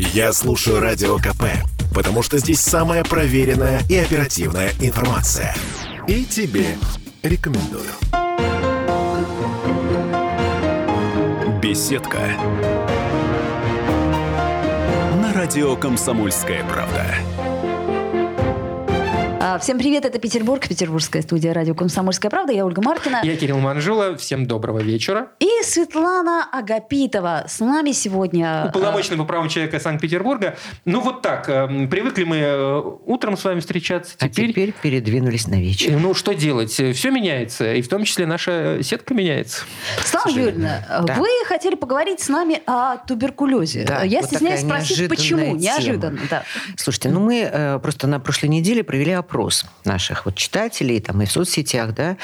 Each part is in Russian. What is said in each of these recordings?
Я слушаю Радио КП, потому что здесь самая проверенная и оперативная информация. И тебе рекомендую. Беседка. На радио «Комсомольская правда». Всем привет, это Петербург, петербургская студия радио «Комсомольская правда». Я Ольга Маркина. Я Кирилл Манжула. Всем доброго вечера. И Светлана Агапитова с нами сегодня. Уполномоченный по правам человека Санкт-Петербурга. Ну вот так, привыкли мы утром с вами встречаться. Теперь передвинулись на вечер. Ну что делать? Все меняется, и в том числе наша сетка меняется. Слава Юрьевна, да. Вы хотели поговорить с нами о туберкулезе. Да, я вот стесняюсь спросить, почему? Неожиданно. Да. Слушайте, ну мы просто на прошлой неделе провели опрос наших читателей там, и в соцсетях, да,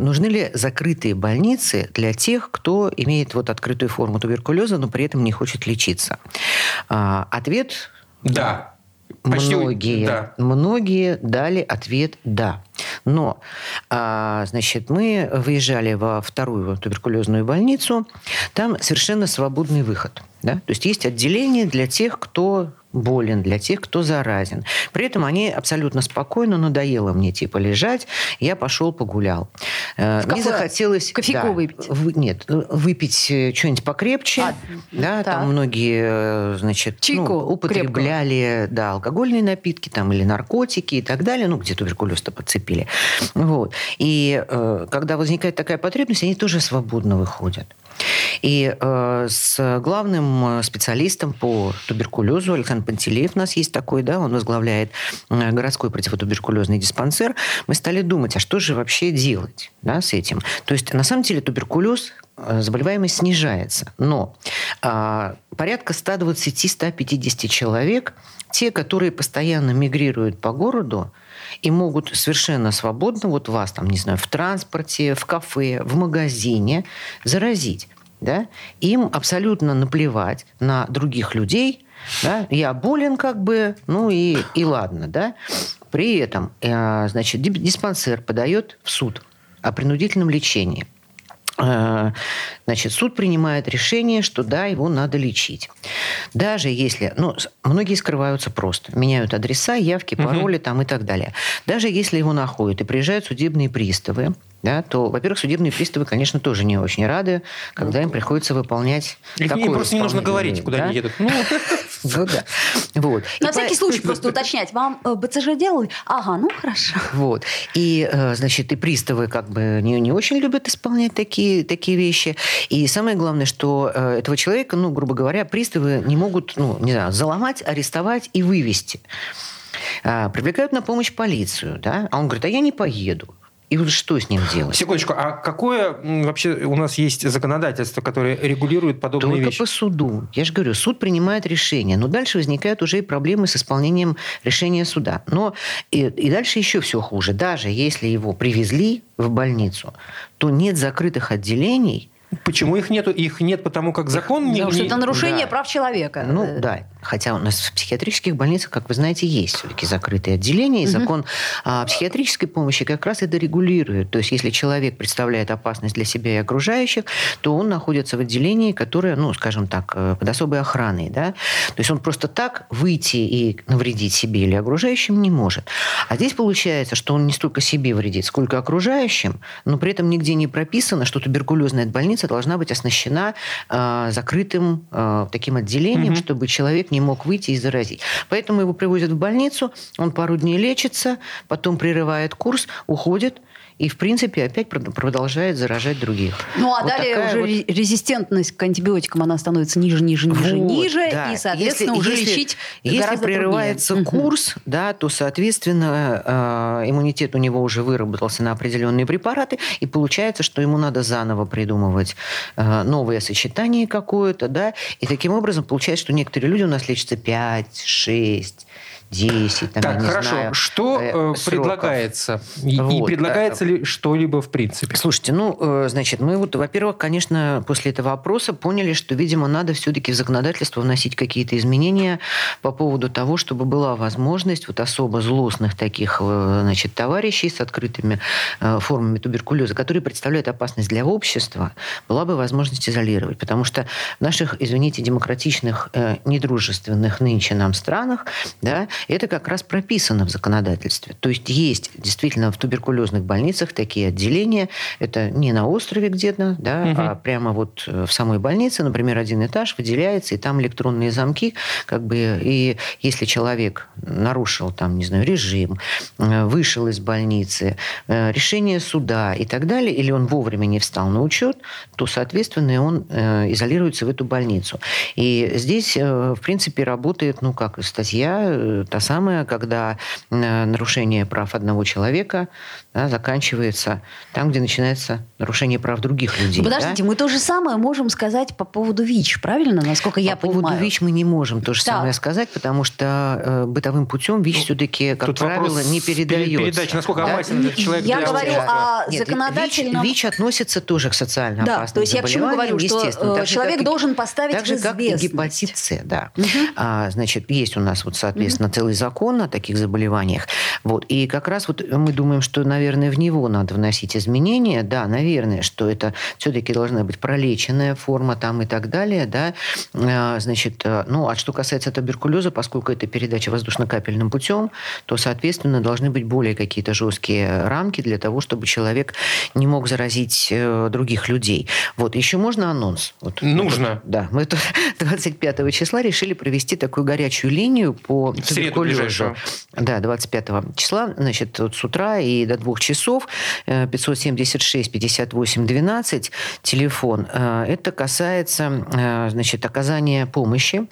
нужны ли закрытые больницы для тех, кто имеет открытую форму туберкулеза, но при этом не хочет лечиться. Ответ – да. Многие дали ответ «да». Но, мы выезжали во вторую туберкулезную больницу, там совершенно свободный выход. Да? То есть есть отделение для тех, кто болен, для тех, кто заразен. При этом они абсолютно спокойно, надоело мне лежать, я пошел погулял. Мне захотелось... Кофейку выпить? Нет, выпить что-нибудь покрепче. Там многие, употребляли алкогольные напитки или наркотики и так далее, где туберкулез-то подцепили. Вот. И когда возникает такая потребность, они тоже свободно выходят. И с главным специалистом по туберкулезу, Александр Пантелеев у нас есть такой, да, он возглавляет городской противотуберкулезный диспансер, мы стали думать, а что же вообще делать, да, с этим. То есть, на самом деле, туберкулез, заболеваемость снижается, но порядка 120-150 человек, те, которые постоянно мигрируют по городу, и могут совершенно свободно вас в транспорте, в кафе, в магазине заразить. Да? Им абсолютно наплевать на других людей. Да? Я болен и ладно. Да? При этом диспансер подает в суд о принудительном лечении. Суд принимает решение, что да, его надо лечить. Даже если... многие скрываются просто. Меняют адреса, явки, пароли и так далее. Даже если его находят и приезжают судебные приставы, да, то, во-первых, судебные приставы, конечно, тоже не очень рады, когда им приходится выполнять такое. Им просто не нужно говорить, куда они едут. На всякий случай просто уточнять. Вам БЦЖ делали? Ага, ну хорошо. Вот. И, и приставы не очень любят исполнять такие вещи. И самое главное, что этого человека, грубо говоря, приставы не могут, заломать, арестовать и вывести. Привлекают на помощь полицию, да? А он говорит, а я не поеду. И что с ним делать? Секундочку, а какое вообще у нас есть законодательство, которое регулирует подобные вещи? Только по суду. Я же говорю, суд принимает решение, но дальше возникают уже и проблемы с исполнением решения суда. Но и дальше еще все хуже. Даже если его привезли в больницу, то нет закрытых отделений. Почему их нету? Их нет, потому как закон не... Потому что это нарушение прав человека. Хотя у нас в психиатрических больницах, как вы знаете, есть все-таки закрытые отделения, и закон о психиатрической помощи как раз и дорегулирует. То есть, если человек представляет опасность для себя и окружающих, то он находится в отделении, которое, под особой охраной. Да? То есть, он просто так выйти и навредить себе или окружающим не может. А здесь получается, что он не столько себе вредит, сколько окружающим, но при этом нигде не прописано, что туберкулезная больница должна быть оснащена закрытым таким отделением, чтобы человек не мог выйти и заразить. Поэтому его привозят в больницу, он пару дней лечится, потом прерывает курс, уходит и, в принципе, опять продолжает заражать других. Ну, а далее уже резистентность к антибиотикам, она становится ниже, да. И, соответственно, если лечить гораздо труднее. Если прерывается курс, да, то, соответственно, иммунитет у него уже выработался на определенные препараты, и получается, что ему надо заново придумывать новое сочетание какое-то, да, и таким образом получается, что некоторые люди у нас лечатся 5, 6, 10, там, так, я не хорошо. Знаю. Что предлагается? И предлагается ли что-либо в принципе? Слушайте, значит, мы во-первых, конечно, после этого опроса поняли, что, видимо, надо все-таки в законодательство вносить какие-то изменения по поводу того, чтобы была возможность особо злостных таких, значит, товарищей с открытыми формами туберкулеза, которые представляют опасность для общества, была бы возможность изолировать. Потому что в наших, извините, демократичных, недружественных нынче нам странах, да, это как раз прописано в законодательстве. То есть действительно в туберкулезных больницах такие отделения. Это не на острове где-то, да, а прямо вот в самой больнице, например, один этаж выделяется, и там электронные замки, как бы, и если человек нарушил там, не знаю, режим, вышел из больницы, решение суда и так далее, или он вовремя не встал на учет, то, соответственно, он изолируется в эту больницу. И здесь, в принципе, работает, как статья та самая, когда нарушение прав одного человека, да, заканчивается там, где начинается нарушение прав других людей. Подождите, да? Мы то же самое можем сказать по поводу ВИЧ, правильно? Насколько я понимаю. По поводу ВИЧ мы не можем то же самое сказать, потому что бытовым путем ВИЧ все-таки, как правило, не передается. Передача, насколько опасен этот человек. Я говорю о законодательном... ВИЧ относится тоже к социально опасным заболеваниям, естественно. То есть я к чему говорю, что человек должен поставить в известность. Так же, как и гепатит С, да. Значит, есть у нас, соответственно, целый закон о таких заболеваниях. И как раз мы думаем, что, наверное, в него надо вносить изменения. Да, наверное, что это все-таки должна быть пролеченная форма там и так далее. Да? Значит, а что касается туберкулеза, поскольку это передача воздушно-капельным путем, то, соответственно, должны быть более какие-то жесткие рамки для того, чтобы человек не мог заразить других людей. Еще можно анонс? Нужно. Мы тут 25 числа решили провести такую горячую линию по туберкулезу. Да, 25 числа, значит, с утра и до 2 часов, 576-58-12, телефон. Это касается, значит, оказания помощи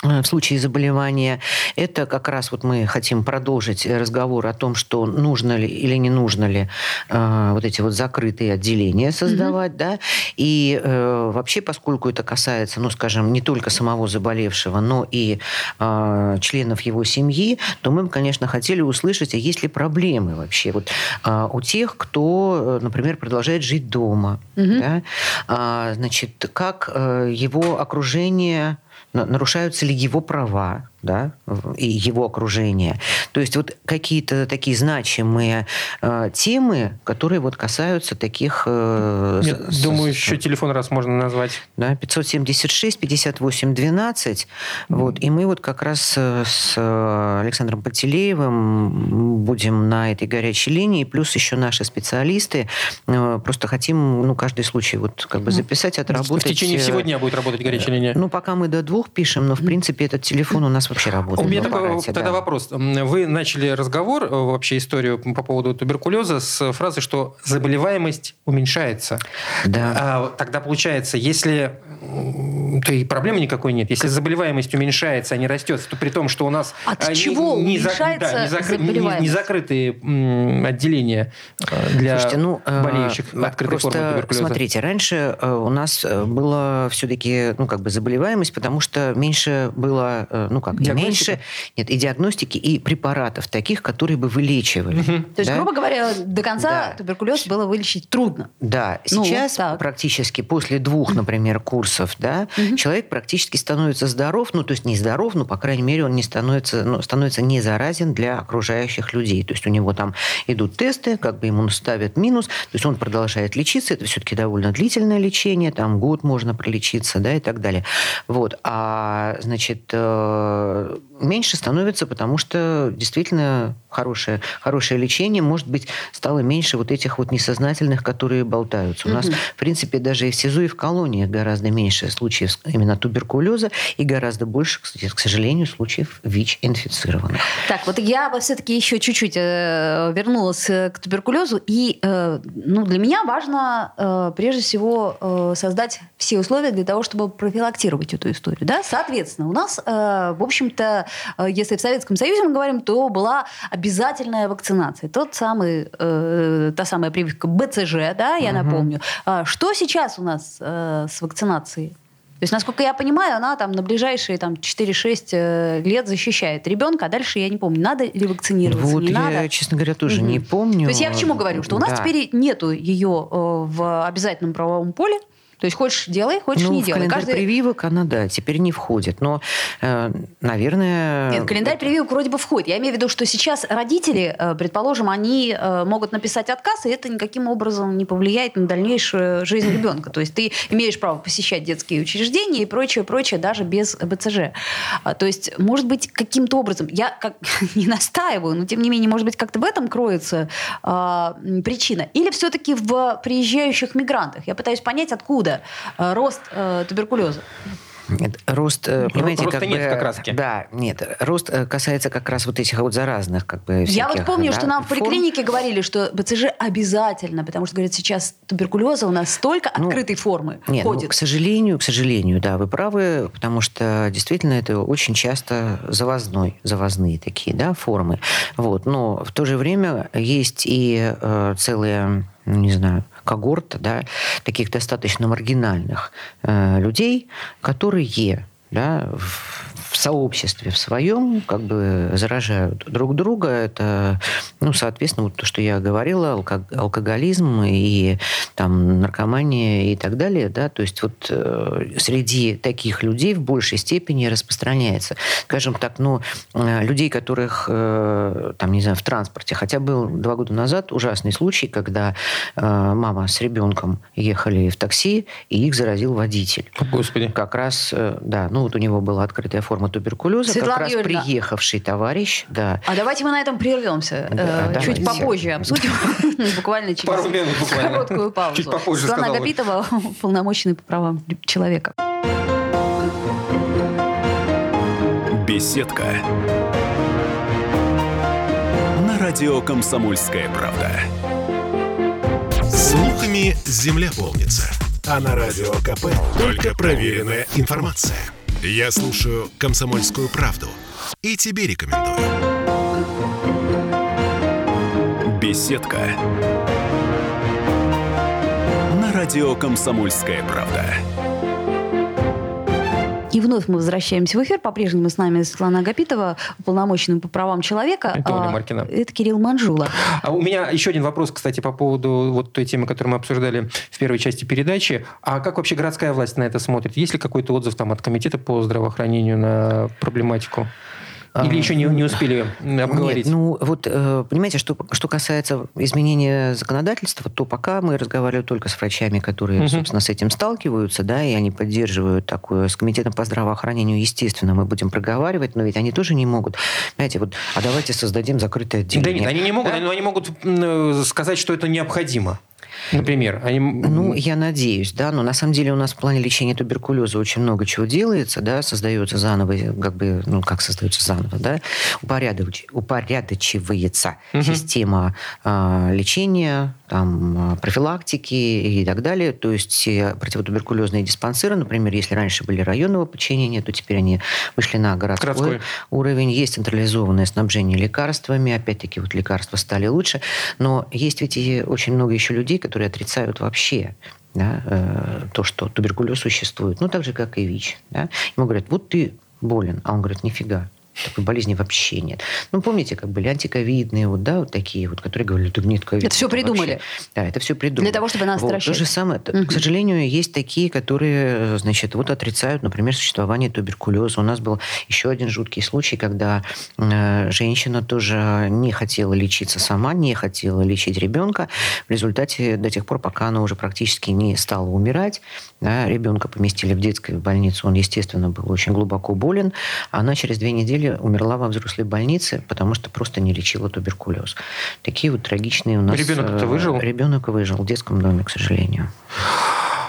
в случае заболевания. Это как раз мы хотим продолжить разговор о том, что нужно ли или не нужно ли эти закрытые отделения создавать, да, и вообще, поскольку это касается, скажем, не только самого заболевшего, но и членов его семьи, то мы, конечно, хотели услышать, а есть ли проблемы вообще у тех, кто, например, продолжает жить дома, да? Значит, как его окружение... Нарушаются ли его права, да, и его окружение. То есть какие-то такие значимые темы, которые касаются таких... думаю, еще телефон раз можно назвать. Да, 576-58-12. И мы как раз с Александром Пантелеевым будем на этой горячей линии, плюс еще наши специалисты. Просто хотим каждый случай записать, отработать. В течение всего дня будет работать горячая линия. Пока мы до 2 пишем, но, в принципе, этот телефон у нас вообще работает. У меня тогда вопрос. Вы начали разговор, вообще историю по поводу туберкулеза с фразы, что заболеваемость уменьшается. Да. Тогда получается, если... То и проблемы никакой нет. Если заболеваемость уменьшается, а не растет, то при том, что у нас... От чего уменьшается заболеваемость? Не закрытые отделения для болеющих открытой формы туберкулеза. Смотрите, раньше у нас была все-таки заболеваемость, потому что меньше было, и диагностики, и препаратов таких, которые бы вылечивали. То есть, грубо говоря, до конца туберкулез было вылечить трудно. Да, сейчас практически после 2, например, курсов, да, человек практически становится здоров, то есть не здоров, по крайней мере, он не становится, становится не заразен для окружающих людей. То есть у него там идут тесты, ему ставят минус, то есть он продолжает лечиться, это все-таки довольно длительное лечение, там год можно пролечиться, да, и так далее. Меньше становится, потому что действительно хорошее лечение, может быть, стало меньше этих несознательных, которые болтаются. У нас, в принципе, даже и в СИЗО, и в колониях гораздо меньше случаев именно туберкулеза, и гораздо больше, к сожалению, случаев ВИЧ-инфицированных. Так, я бы все-таки еще чуть-чуть вернулась к туберкулезу, и для меня важно прежде всего создать все условия для того, чтобы профилактировать эту историю. Да? Соответственно, у нас, в общем-то, если в Советском Союзе мы говорим, то была обязательная вакцинация. Та самая прививка БЦЖ, да, я напомню. Что сейчас у нас с вакцинацией? То есть, насколько я понимаю, она там на ближайшие 4-6 лет защищает ребенка, а дальше я не помню, надо ли вакцинироваться, вот не надо. Вот я, честно говоря, тоже не помню. То есть я к чему говорю? Что у нас теперь нету ее в обязательном правовом поле. То есть хочешь делай, хочешь не делай. Календарь прививок она, теперь не входит. Но, наверное... Нет, календарь прививок вроде бы входит. Я имею в виду, что сейчас родители, предположим, они могут написать отказ, и это никаким образом не повлияет на дальнейшую жизнь ребенка. То есть ты имеешь право посещать детские учреждения и прочее, даже без БЦЖ. То есть, может быть, каким-то образом... Я не настаиваю, но, тем не менее, может быть, как-то в этом кроется причина. Или все-таки в приезжающих мигрантах. Я пытаюсь понять, откуда рост туберкулеза. Нет, рост, понимаете, роста как нет, бы, как раз. Да, нет. Рост касается как раз вот этих вот заразных, как бы. Всяких, я вот помню, что нам в поликлинике говорили, что БЦЖ обязательно, потому что, говорят, сейчас туберкулеза у нас столько открытой формы нет, ходит. Ну, к сожалению, да, вы правы, потому что действительно это очень часто завозные такие, формы. Вот, но в то же время есть и целые, не знаю, когорт, таких достаточно маргинальных людей, которые, в сообществе в своем как бы заражают друг друга. Это, соответственно, вот то, что я говорила, алкоголизм и там наркомания и так далее, то есть вот среди таких людей в большей степени распространяется, скажем так, людей, которых в транспорте. Хотя был 2 года назад ужасный случай, когда мама с ребенком ехали в такси, и их заразил водитель. Господи. Как раз, вот у него была открытая форма туберкулеза, Светлана как Юрьевна. Раз приехавший товарищ. Да. А давайте мы на этом прервемся. Чуть попозже обсудим. Буквально через пару минут, короткую паузу. Чуть попозже, Светлана Агапитова, уполномоченный по правам человека. Беседка. На радио «Комсомольская правда». Слухами земля полнится. А на радио КП только проверенная информация. Я слушаю «Комсомольскую правду» и тебе рекомендую. Беседка. На радио «Комсомольская правда». И вновь мы возвращаемся в эфир. По-прежнему с нами Светлана Агапитова, уполномоченная по правам человека. Это Ольга Маркина. Это Кирилл Манжула. А у меня еще один вопрос, кстати, по поводу вот той темы, которую мы обсуждали в первой части передачи. А как вообще городская власть на это смотрит? Есть ли какой-то отзыв от комитета по здравоохранению на проблематику? Или еще не успели обговорить? Нет, понимаете, что касается изменения законодательства, то пока мы разговаривали только с врачами, которые, собственно, с этим сталкиваются, и они поддерживают такое. С комитетом по здравоохранению, естественно, мы будем проговаривать, но ведь они тоже не могут. Понимаете, давайте создадим закрытое отделение. Да нет, они не могут, но они могут сказать, что это необходимо. Например, они... я надеюсь, но на самом деле у нас в плане лечения туберкулеза очень много чего делается, создается заново, упорядочивается система лечения, профилактики и так далее. То есть противотуберкулезные диспансеры, например, если раньше были районного подчинения, то теперь они вышли на городской уровень. Есть централизованное снабжение лекарствами. Опять-таки, лекарства стали лучше. Но есть ведь и очень много еще людей, которые отрицают вообще то, что туберкулез существует. Так же, как и ВИЧ. Ему говорят, вот ты болен. А он говорит, нифига. Такой болезни вообще нет. Помните, как были антиковидные, такие, которые говорили, да нет ковида. Это все придумали. Вообще. Да, это все придумали. Для того, чтобы нас стращать. То же самое. К сожалению, есть такие, которые, отрицают, например, существование туберкулеза. У нас был еще один жуткий случай, когда женщина тоже не хотела лечиться сама, не хотела лечить ребенка. В результате до тех пор, пока она уже практически не стала умирать, ребенка поместили в детскую больницу. Он, естественно, был очень глубоко болен. Она через 2 недели умерла во взрослой больнице, потому что просто не лечила туберкулез. Такие трагичные у нас... Ребенок-то выжил? Ребенок выжил в детском доме, к сожалению.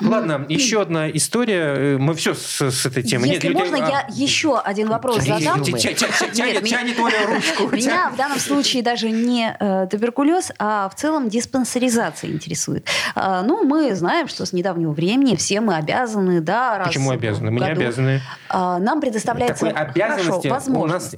Ладно, еще одна история. Мы все с этой темой. Если можно, я еще один вопрос задам. Тянет Оля ручку. Меня в данном случае даже не туберкулез, а в целом диспансеризация интересует. Мы знаем, что с недавнего времени все мы обязаны, раз. Почему обязаны? Мы не обязаны. Нам предоставляется возможность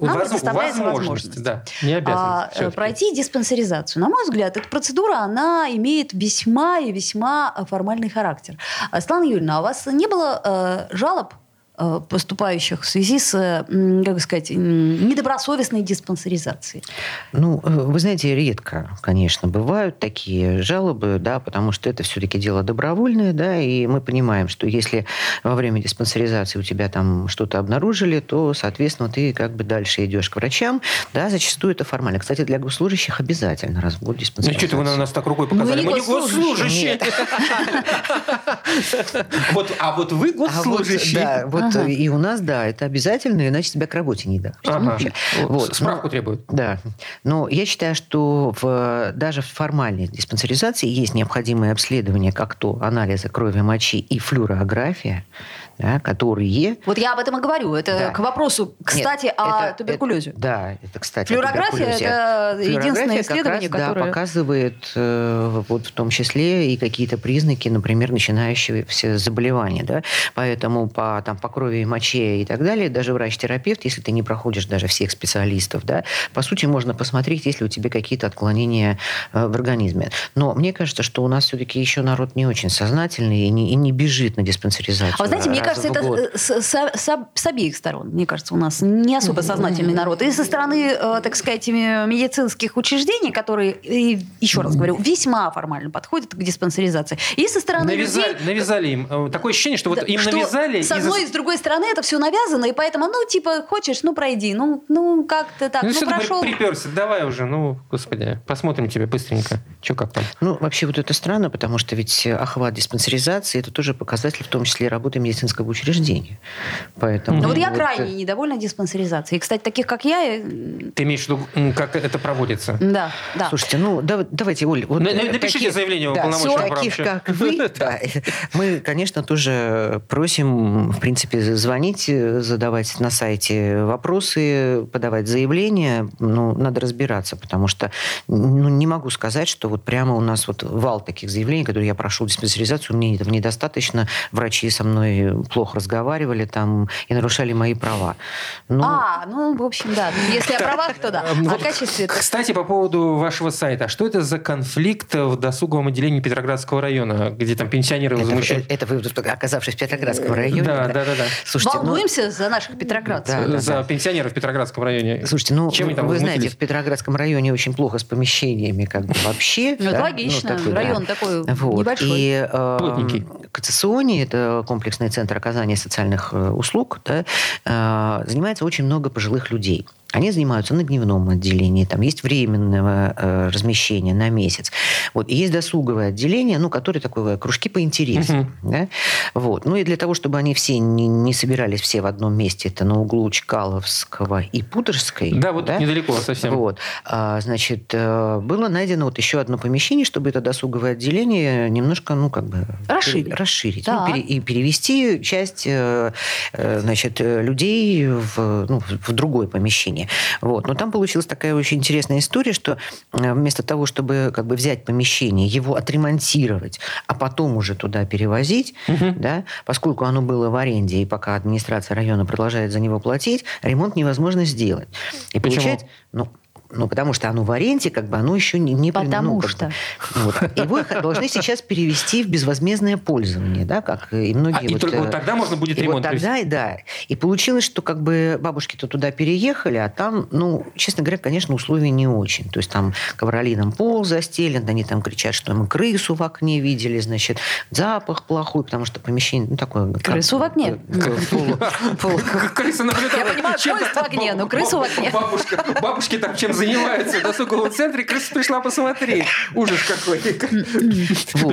пройти диспансеризацию. На мой взгляд, эта процедура, она имеет весьма и весьма формальный характер. Светлана Юрьевна, а у вас не было жалоб, поступающих в связи с, как сказать, недобросовестной диспансеризацией? Ну, вы знаете, редко, конечно, бывают такие жалобы, да, потому что это все-таки дело добровольное, да, и мы понимаем, что если во время диспансеризации у тебя там что-то обнаружили, то, соответственно, ты как бы дальше идешь к врачам, да, зачастую это формально. Кстати, для госслужащих обязательно раз в год диспансеризация. Ну, что-то вы на нас так рукой показали. Мы не госслужащие. А вот вы госслужащие. Ага. И у нас, да, это обязательно, иначе тебя к работе не дадут. Ага. Вот. Справку требуют. Да. Но я считаю, что даже в формальной диспансеризации есть необходимые обследования, как то анализы крови, мочи и флюорография, да, которые... Вот я об этом и говорю. Это да. К вопросу, кстати, о туберкулезе. Да, это, кстати, флюорография – это единственное исследование, как раз, которое... Да, показывает вот в том числе и какие-то признаки, например, начинающегося заболевания. Да? Поэтому по крови и моче и так далее, даже врач-терапевт, если ты не проходишь даже всех специалистов, да, по сути, можно посмотреть, есть ли у тебя какие-то отклонения в организме. Но мне кажется, что у нас все-таки еще народ не очень сознательный и не бежит на диспансеризацию. А вы знаете, мне кажется, это с обеих сторон. Мне кажется, у нас не особо сознательный народ. И со стороны, так сказать, медицинских учреждений, которые, еще раз говорю, весьма формально подходят к диспансеризации. И со стороны людей... Навязали им. Такое ощущение, что вот им навязали... С другой стороны, это все навязано, и поэтому, хочешь, пройди, как-то так, прошел. Приперся, давай уже, господи, посмотрим тебя быстренько, что как там. Вообще вот это странно, потому что ведь охват диспансеризации, это тоже показатель, в том числе, работы медицинского учреждения. Поэтому... Ну, я крайне недовольна диспансеризацией. И, кстати, таких, как я... Ты имеешь в виду, как это проводится? Да, да. Слушайте, давайте, Оль... Вот напишите заявление в уполномоченном прав. Таких, как вы, мы, конечно, тоже просим... В принципе, звонить, задавать на сайте вопросы, подавать заявления. Надо разбираться, потому что не могу сказать, что вот прямо у нас вот вал таких заявлений, которые я прошел диспансеризацию, мне этого недостаточно, врачи со мной плохо разговаривали там и нарушали мои права. В общем, да. Если о правах, то да. О качестве... Кстати, по поводу вашего сайта. Что это за конфликт в досуговом отделении Петроградского района, где там пенсионеры возмущаются? Это вы, оказавшись в Петроградском районе, Да. Слушайте, волнуемся за наших петроградцев. За пенсионеров в Петроградском районе. Слушайте, вы знаете, в Петроградском районе очень плохо с помещениями как бы вообще. Это логично. Район такой небольшой. И КЦ Сонии, это комплексный центр оказания социальных услуг, занимается очень много пожилых людей. Они занимаются на дневном отделении, там есть временное размещение на месяц. Вот. И есть досуговое отделение, которое такое, кружки по интересам. Uh-huh. Да? Вот. И для того, чтобы они все не собирались все в одном месте, это на углу Чкаловского и Пудожской. Да, вот недалеко совсем. Вот. Было найдено еще одно помещение, чтобы это досуговое отделение немножко, расширить. Да. И перевести часть, людей в другое помещение. Вот. Но там получилась такая очень интересная история, что вместо того, чтобы как бы взять помещение, его отремонтировать, а потом уже туда перевозить, угу. да, поскольку оно было в аренде, и пока администрация района продолжает за него платить, ремонт невозможно сделать. И получается, потому что оно в аренде, оно еще не... Потому что. Его должны сейчас перевести в безвозмездное пользование, да, как и многие... И только тогда можно будет ремонт провести. Тогда, да. И получилось, что бабушки-то туда переехали, а там, честно говоря, конечно, условия не очень. То есть там ковролином пол застелен, они там кричат, что мы крысу в окне видели, запах плохой, потому что помещение, такое... Крысу в окне? Крыса наблюдала. Я понимаю, поезд в огне, но крысу в окне. Бабушки там чем занимаются в досуговом центре, крыса пришла посмотреть. Ужас какой.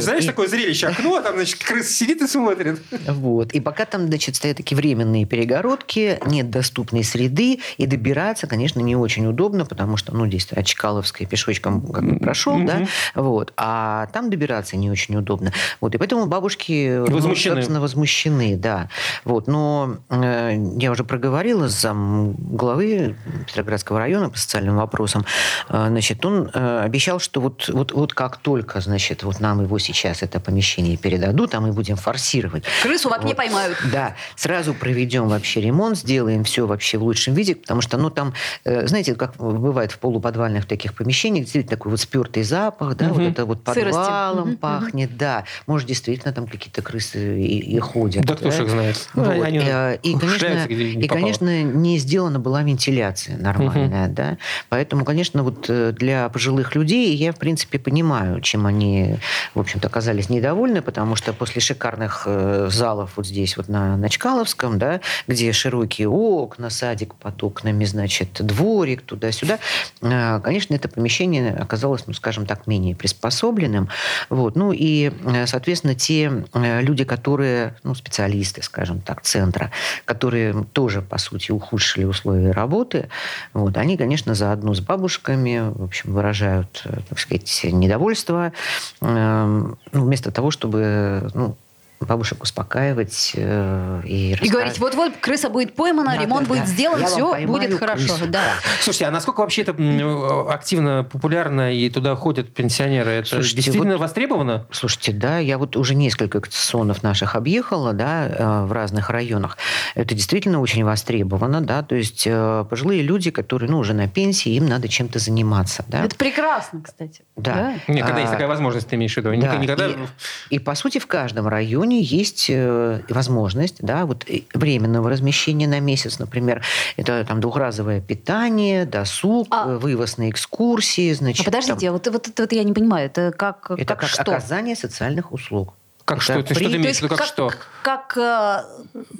Знаешь, такое зрелище. Окно, а там, крыса сидит и смотрит. Вот. И пока там, стоят такие временные перегородки, нет доступной среды, и добираться, конечно, не очень удобно, потому что, здесь от Чкаловской пешочком прошел, да, вот. А там добираться не очень удобно. Вот. И поэтому бабушки, собственно, возмущены, да. Вот. Но я уже проговорила с замглавы Петроградского района по социальному вопросу, вопросам, значит, он обещал, что вот как только, значит, вот нам его сейчас это помещение передадут, а мы будем форсировать. Крысу в окне поймают. Да, сразу проведем вообще ремонт, сделаем все вообще в лучшем виде, потому что, ну, там, знаете, как бывает в полуподвальных таких помещениях, действительно такой вот спёртый запах, да, вот это вот подвалом пахнет, да. Может, действительно там какие-то крысы и ходят. Да, кто ж их знает. И, конечно, не сделана была вентиляция нормальная, да. Поэтому, конечно, вот для пожилых людей я, в принципе, понимаю, чем они, в общем-то, оказались недовольны, потому что после шикарных залов вот здесь вот на Чкаловском, да, где широкие окна, садик под окнами, значит, дворик туда-сюда, конечно, это помещение оказалось, ну, скажем так, менее приспособленным. Вот. Ну и, соответственно, те люди, которые, ну, специалисты, скажем так, центра, которые тоже, по сути, ухудшили условия работы, вот, они, конечно, заодно с бабушками, в общем, выражают, так сказать, недовольство, вместо того, чтобы, ну, бабушек успокаивать и говорить, вот-вот крыса будет поймана, да, ремонт будет сделан, все будет хорошо. Да. Слушайте, а насколько вообще это активно, популярно, и туда ходят пенсионеры? Это, слушайте, действительно востребовано? Слушайте, да, я вот уже несколько эксцессионов наших объехала, да, в разных районах. Это действительно очень востребовано, да, то есть пожилые люди, которые, ну, уже на пенсии, им надо чем-то заниматься. Да. Это прекрасно, кстати. Да. Да. Нет, когда есть такая возможность, ты имеешь в виду. Да. Никогда... И, по сути, в каждом районе есть возможность, да, вот временного размещения на месяц, например, это там двухразовое питание, досуг, вывоз на экскурсии, значит. А подождите, там... вот я не понимаю, это как это как что? Оказание социальных услуг. Как что? Ты что-то имеешь в виду, как что? Как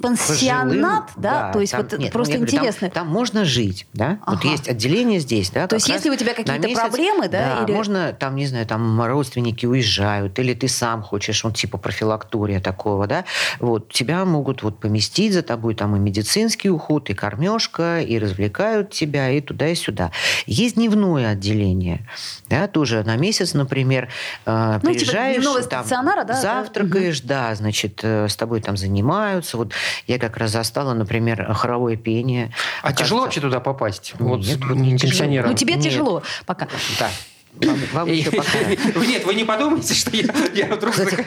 пансионат, пожилым, да? То есть там, вот нет, просто говорю, интересно. Там можно жить, да? Ага. Вот есть отделение здесь, да? То есть если у тебя какие-то проблемы, да? Да, или... можно, там, не знаю, там родственники уезжают, или ты сам хочешь, он типа профилактория такого, да? Вот, тебя могут вот поместить, за тобой там и медицинский уход, и кормежка, и развлекают тебя, и туда, и сюда. Есть дневное отделение, да, тоже на месяц, например, приезжаешь, типа дневного стационара, да? Завтра тракаешь, да, значит, с тобой там занимаются. Вот я как раз застала, например, хоровое пение. А кажется... тяжело вообще туда попасть? Вот, нет, не пенсионерам. Ну, тебе нет. Тяжело пока. Да. Вам еще пока. Нет, вы не подумайте, что я вдруг захотел.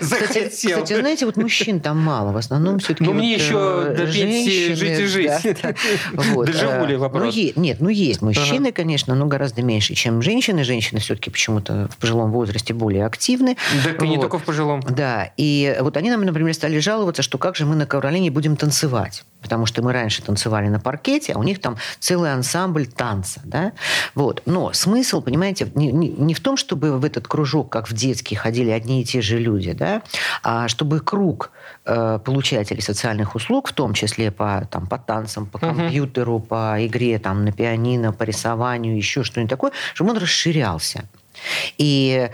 Кстати, знаете, вот мужчин там мало. В основном все-таки женщины. Ну, мне еще до пенсии жить и жить. Доживу ли вопрос? Нет, ну есть мужчины, конечно, но гораздо меньше, чем женщины. Женщины все-таки почему-то в пожилом возрасте более активны. Да, и не только в пожилом. Да, и вот они нам, например, стали жаловаться, что как же мы на ковролине будем танцевать. Потому что мы раньше танцевали на паркете, а у них там целый ансамбль танца. Да? Вот. Но смысл, понимаете, не в том, чтобы в этот кружок, как в детский, ходили одни и те же люди, да? А чтобы круг получателей социальных услуг, в том числе по танцам, по компьютеру, по игре там, на пианино, по рисованию, еще что-нибудь такое, чтобы он расширялся. И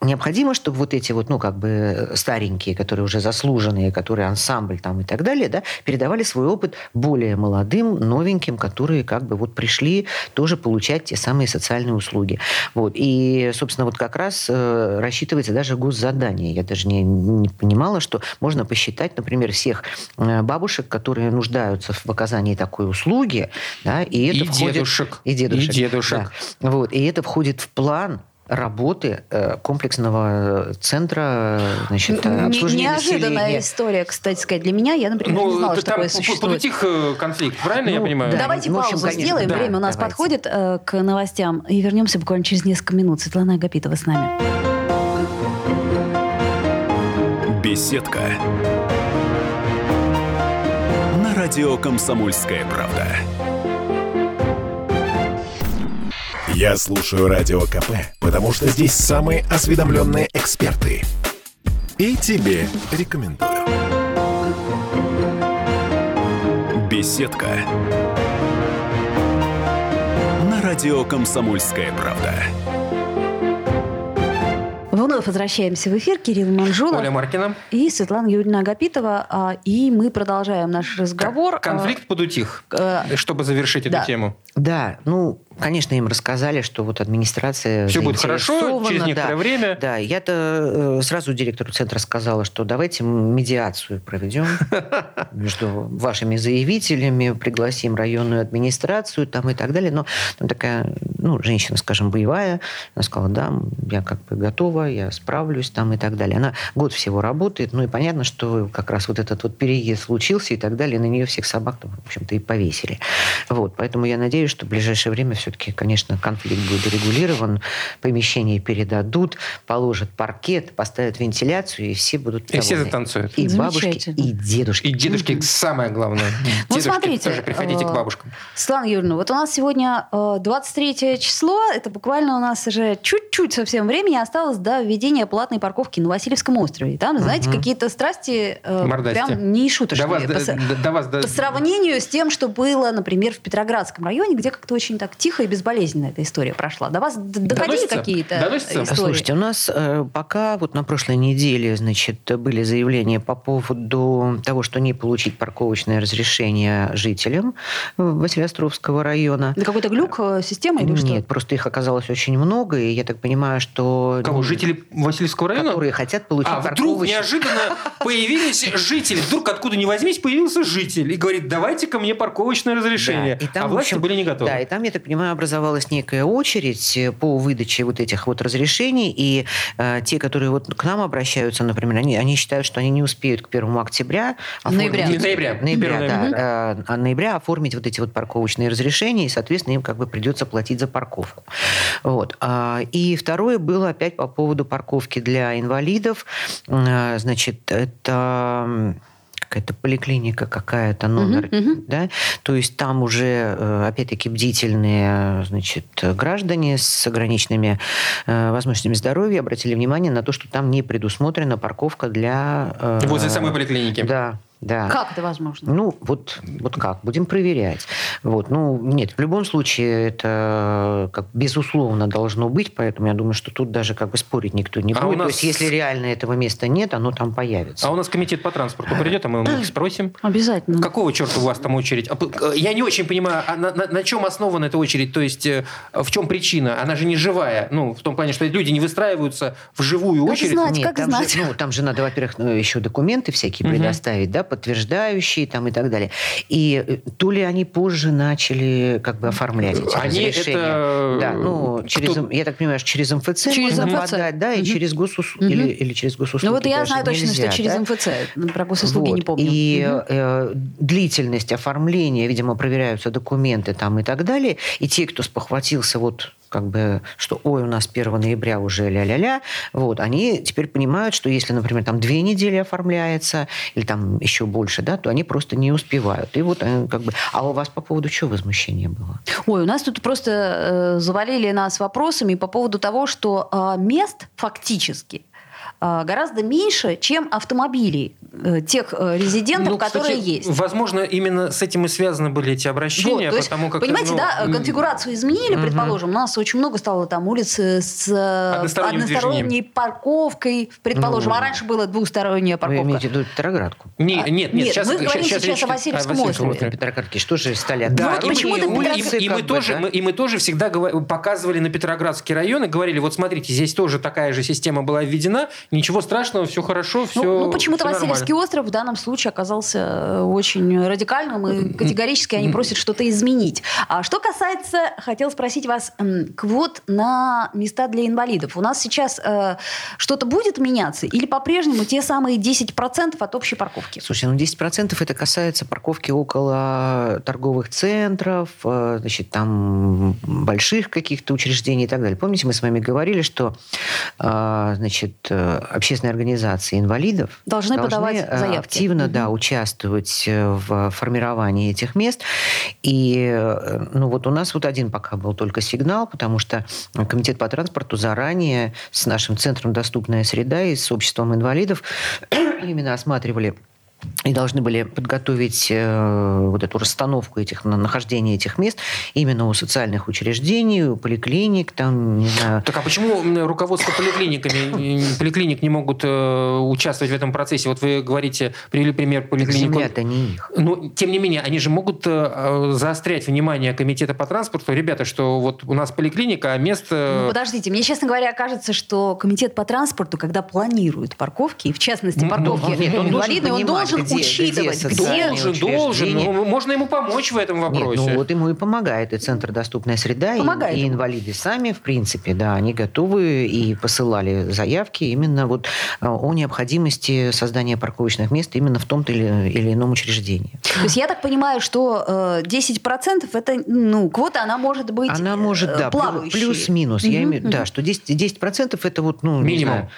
необходимо, чтобы вот эти вот, ну, как бы старенькие, которые уже заслуженные, которые ансамбль там и так далее, да, передавали свой опыт более молодым, новеньким, которые как бы вот пришли тоже получать те самые социальные услуги. Вот. И, собственно, вот как раз рассчитывается даже госзадание. Я даже не понимала, что можно посчитать, например, всех бабушек, которые нуждаются в оказании такой услуги, да, это входит... И дедушек. Да. Вот. И это входит в план работы комплексного центра, значит, обслуживания неожиданная населения. История, кстати сказать, для меня. Я, например, не знала, что такое существует. Подутих конфликт, правильно я понимаю? Да, давайте паузу сделаем. Да, время у нас подходит к новостям. И вернемся буквально через несколько минут. Светлана Агапитова с нами. Беседка. На радио «Комсомольская правда». Я слушаю Радио КП, потому что здесь самые осведомленные эксперты. И тебе рекомендую. Беседка. На радио «Комсомольская правда». Вновь возвращаемся в эфир. Кирилл Манжула. Оля Маркина. И Светлана Юрьевна Агапитова. И мы продолжаем наш разговор. Конфликт подутих, чтобы завершить эту тему. Да, ну... Конечно, им рассказали, что вот администрация все будет хорошо, через некоторое время. Да, я-то сразу директору центра сказала, что давайте медиацию проведем между вашими заявителями, пригласим районную администрацию там и так далее. Но там такая, женщина, скажем, боевая, она сказала, да, я как бы готова, я справлюсь там и так далее. Она год всего работает, и понятно, что как раз вот этот вот переезд случился и так далее, на нее всех собак, в общем-то, и повесили. Вот, поэтому я надеюсь, что в ближайшее время все-таки, конечно, конфликт будет регулирован, помещение передадут, положат паркет, поставят вентиляцию, и все будут довольны. И все затанцуют. И бабушки, и дедушки. И дедушки, самое главное. Ну, смотрите. Тоже приходите к бабушкам. Светлана Юрьевна, вот у нас сегодня 23 число, это буквально у нас уже чуть-чуть совсем времени осталось до введения платной парковки на Васильевском острове. Там, знаете, какие-то страсти прям не шуточные. По сравнению с тем, что было, например, в Петроградском районе, где как-то очень так тихо и безболезненно эта история прошла. До вас доходили какие-то истории? Слушайте, у нас пока вот на прошлой неделе, были заявления по поводу того, что не получить парковочное разрешение жителям Василеостровского района. Это какой-то глюк системы или что? Нет, просто их оказалось очень много, и я так понимаю, что... Кого, жители Васильевского района? Которые хотят получить парковочное. А вдруг неожиданно появились жители, вдруг откуда ни возьмись, появился житель и говорит, давайте-ка мне парковочное разрешение. Да, и там, власти были не готовы. Да, и там, я так понимаю, образовалась некая очередь по выдаче вот этих вот разрешений, и те, которые вот к нам обращаются, например, они считают, что они не успеют к 1 октября... Ноября оформить вот эти вот парковочные разрешения, и, соответственно, им как бы придется платить за парковку. Вот. И второе было опять по поводу парковки для инвалидов. Это... какая-то поликлиника, какая-то номер, да, то есть там уже, опять-таки, бдительные, граждане с ограниченными возможностями здоровья обратили внимание на то, что там не предусмотрена парковка для... Возле самой поликлиники. Да. Да. Как это возможно? Вот как? Будем проверять. Нет, в любом случае это безусловно должно быть, поэтому я думаю, что тут даже спорить никто не будет. То есть если реально этого места нет, оно там появится. А у нас комитет по транспорту придет, а мы их спросим. Обязательно. Какого черта у вас там очередь? Я не очень понимаю, на чем основана эта очередь, то есть в чем причина? Она же не живая, в том плане, что люди не выстраиваются в живую очередь. Как знать? Там же надо, во-первых, еще документы всякие предоставить, да, подтверждающие там и так далее. И то ли они позже начали оформлять эти разрешения. Я так понимаю, что через МФЦ можно подать, да, и через госуслуги. Или через госуслуги. Я знаю точно, что через МФЦ. Про госуслуги не помню. И длительность оформления, видимо, проверяются документы там и так далее. И те, кто спохватился, что у нас 1 ноября уже ля-ля-ля, они теперь понимают, что если, например, там 2 недели оформляется, или там еще больше, да, то они просто не успевают. И А у вас по поводу чего возмущение было? У нас тут просто завалили нас вопросами по поводу того, что мест фактически гораздо меньше, чем автомобилей тех резидентов, которые есть. Возможно, именно с этим и связаны были эти обращения. Понимаете, конфигурацию изменили, предположим. У нас очень много стало там улиц с односторонней парковкой, предположим. А раньше была двухсторонняя парковка. Вы имеете в виду Петроградку? Нет, сейчас мы говорим сейчас о Васильевском острове. Петроградки, что же стали отдавать? И мы тоже всегда показывали на Петроградский район и говорили, вот смотрите, здесь тоже такая же система была введена, ничего страшного, все хорошо, все нормально. Почему-то Васильевский остров в данном случае оказался очень радикальным, и категорически они просят что-то изменить. А что касается, хотел спросить вас, квот на места для инвалидов. У нас сейчас что-то будет меняться или по-прежнему те самые 10% от общей парковки? Слушай, 10% это касается парковки около торговых центров, там больших каких-то учреждений и так далее. Помните, мы с вами говорили, что, общественные организации инвалидов должны подавать заявки. Активно участвовать в формировании этих мест. И у нас один пока был только сигнал, потому что комитет по транспорту заранее с нашим Центром доступная среда и с обществом инвалидов именно осматривали и должны были подготовить вот эту расстановку этих, нахождения этих мест именно у социальных учреждений, у поликлиник, там, не знаю. Так а почему руководство поликлиник не могут участвовать в этом процессе? Вот вы говорите, привели пример поликлиник. Земля-то не их. Но, тем не менее, они же могут заострять внимание комитета по транспорту. Ребята, что вот у нас поликлиника, а место... Ну, подождите, мне, честно говоря, кажется, что комитет по транспорту, когда планирует парковки, и в частности парковки инвалидные, он должен учитывать, где ну, можно ему помочь в этом вопросе. Нет, ну вот ему и помогает и Центр доступная среда, и инвалиды сами, в принципе, да, они готовы и посылали заявки именно вот о необходимости создания парковочных мест именно в том-то или ином учреждении. То есть я так понимаю, что 10% это, ну, квота, она может быть плавающей. Она может, да, плюс-минус. Я имею, да, что 10% это вот, ну, минимум. Не знаю,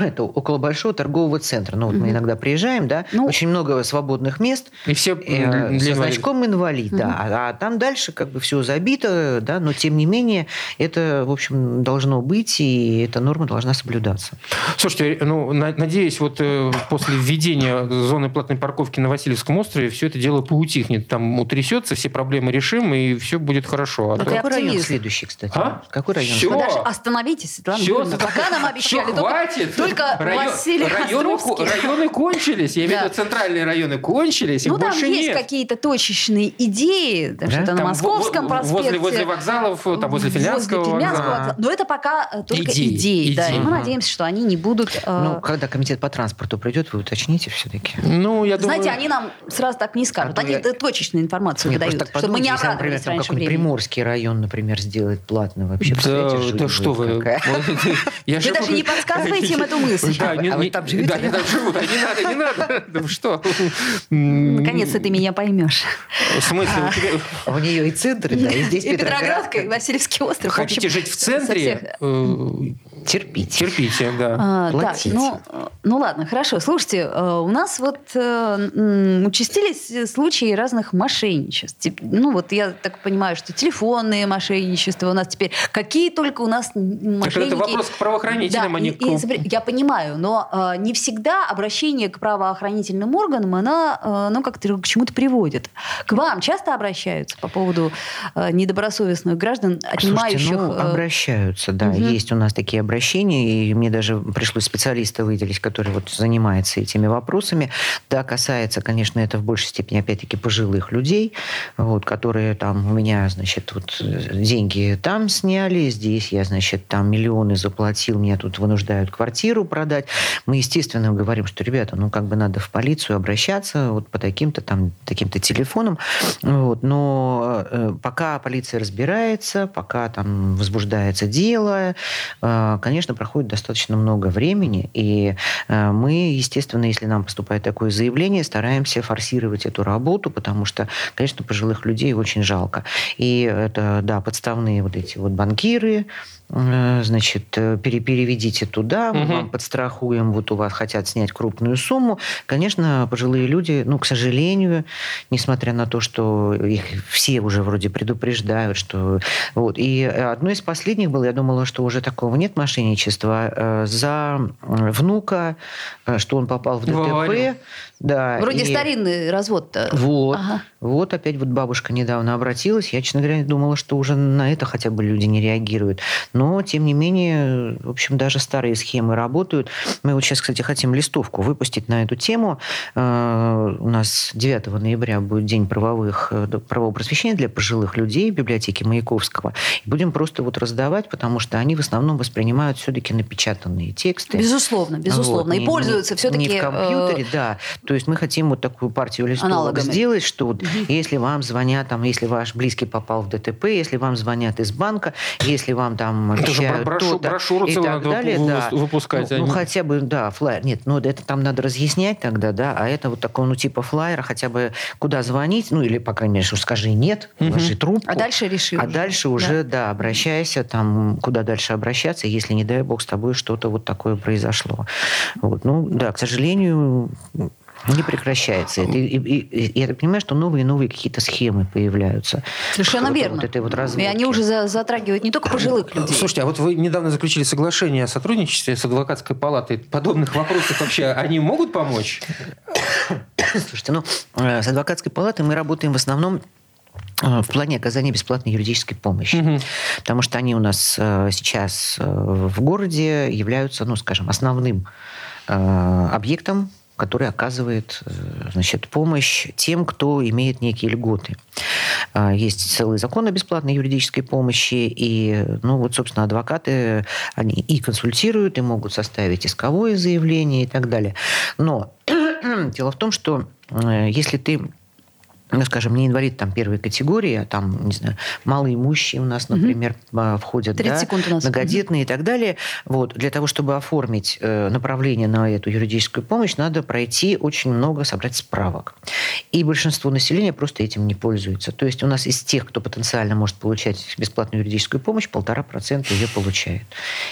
это около большого торгового центра. Ну, вот мы иногда приезжаем, да, очень много свободных мест. И все со значком инвалид, да. А там дальше как бы все забито, да, но тем не менее это, в общем, должно быть, и эта норма должна соблюдаться. Слушайте, ну, надеюсь, вот после введения зоны платной парковки на Васильевском острове все это дело поутихнет, там утрясется, все проблемы решим, и все будет хорошо. А какой район следующий, кстати? А? Какой район? Все. Даже остановитесь, Светлана. Все, пока нам обещали. Хватит. Только Василеостровский. Районы кончились. Я имею в виду, центральные районы кончились, и больше нет. Ну, там есть какие-то точечные идеи, что-то на Московском проспекте. Возле вокзалов, там возле Финляндского вокзала. Но это пока только идеи. И мы надеемся, что они не будут... Ну, когда комитет по транспорту придет, вы уточните все-таки. Ну, я думаю... Знаете, они нам сразу так не скажут. Они точечную информацию выдают, чтобы мы не обрадовались раньше времени. Приморский район, например, сделает платно вообще. Да что вы... Вы даже не подсказываете им эту мысль. Да, вы там живете? Да, они там живут. А не надо, не надо. Что? Наконец-то ты меня поймешь. В смысле? У нее и центр, да, и здесь Петроградка, и Васильевский остров. Хотите жить в центре? Терпите. Терпите, да. Платите. Ну ладно, хорошо. Слушайте, у нас вот участились случаи разных мошенничеств. Ну вот я так понимаю, что телефонные мошенничества у нас теперь. Какие только у нас мошенники... Это вопрос к правоохранителям, а не к... Я понимаю, но не всегда обращение к правоохранительным органам, оно как-то к чему-то приводит. К вам часто обращаются по поводу недобросовестных граждан, отнимающих... Слушайте, обращаются, да. Есть у нас такие обращения, и мне даже пришлось специалиста выделить, который вот занимается этими вопросами. Да, касается, конечно, это в большей степени, опять-таки, пожилых людей, вот, которые там у меня, значит, вот деньги там сняли, здесь я, значит, там миллионы заплатил, меня тут вынуждают квартиру продать. Мы, естественно, говорим, что, ребята, ну, как бы надо в полицию обращаться вот по таким-то там, таким-то телефонам. Вот. Но пока полиция разбирается, пока там возбуждается дело, конечно, проходит достаточно много времени, и мы, естественно, если нам поступает такое заявление, стараемся форсировать эту работу, потому что, конечно, пожилых людей очень жалко. И это, да, подставные вот эти вот банкиры, значит, переведите туда, мы вам подстрахуем, вот у вас хотят снять крупную сумму. Конечно, пожилые люди, ну, к сожалению, несмотря на то, что их все уже вроде предупреждают, что... Вот. И одно из последних было, я думала, что уже такого нет мошенничества, за внука, что он попал в ДТП. Да, вроде старинный развод-то. Вот. Ага. Вот опять вот бабушка недавно обратилась. Я, честно говоря, думала, что уже на это хотя бы люди не реагируют. Но, тем не менее, в общем, даже старые схемы работают. Мы вот сейчас, кстати, хотим листовку выпустить на эту тему. У нас 9 ноября будет День правового просвещения для пожилых людей в библиотеке Маяковского. И будем просто вот раздавать, потому что они в основном воспринимают все-таки напечатанные тексты. Безусловно, безусловно. Вот. И пользуются все-таки... Не в компьютере, да. То есть мы хотим вот такую партию листовок аналогами сделать, что вот если вам звонят, там, если ваш близкий попал в ДТП, если вам звонят из банка, если вам там обещают брошюру и так далее, да, выпускать. Ну, хотя бы, да, флаер. Нет, ну, это там надо разъяснять тогда, да, а это вот такого, ну, типа флаера, хотя бы куда звонить, ну, или, по крайней мере, скажи нет, положи трубку. А дальше реши. А дальше уже, да, обращайся, там, куда дальше обращаться, если, не дай бог, с тобой что-то вот такое произошло. Вот, ну, да, к сожалению... не прекращается. И я так понимаю, что новые и новые какие-то схемы появляются. Совершенно верно. Вот этой вот разводки. И они уже затрагивают не только пожилых людей. Слушайте, а вот вы недавно заключили соглашение о сотрудничестве с адвокатской палатой. Подобных вопросов вообще они могут помочь? Слушайте, с адвокатской палатой мы работаем в основном в плане оказания бесплатной юридической помощи. Угу. Потому что они у нас сейчас в городе являются, основным объектом, который оказывает, помощь тем, кто имеет некие льготы. Есть целый закон о бесплатной юридической помощи, и, адвокаты, они и консультируют, и могут составить исковое заявление и так далее. Но дело в том, что если ты не инвалид первой категории, а малоимущие у нас, например, входят, 30 секунд у нас. Многодетные и так далее. Вот. Для того, чтобы оформить направление на эту юридическую помощь, надо пройти очень много, собрать справок. И большинство населения просто этим не пользуется. То есть у нас из тех, кто потенциально может получать бесплатную юридическую помощь, 1,5% ее получает.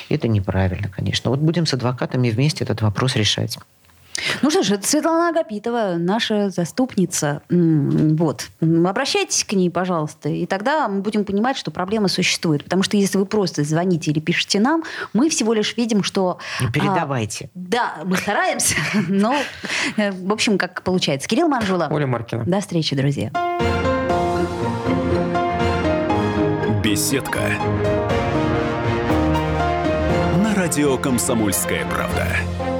Это неправильно, конечно. Вот будем с адвокатами вместе этот вопрос решать. Ну что ж, это Светлана Агапитова, наша заступница. Вот. Обращайтесь к ней, пожалуйста, и тогда мы будем понимать, что проблема существует. Потому что если вы просто звоните или пишете нам, мы всего лишь видим, что... Не передавайте. Да, мы стараемся, но, в общем, как получается. Кирилл Манжула. Оля Маркина. До встречи, друзья. Беседка. На радио «Комсомольская правда».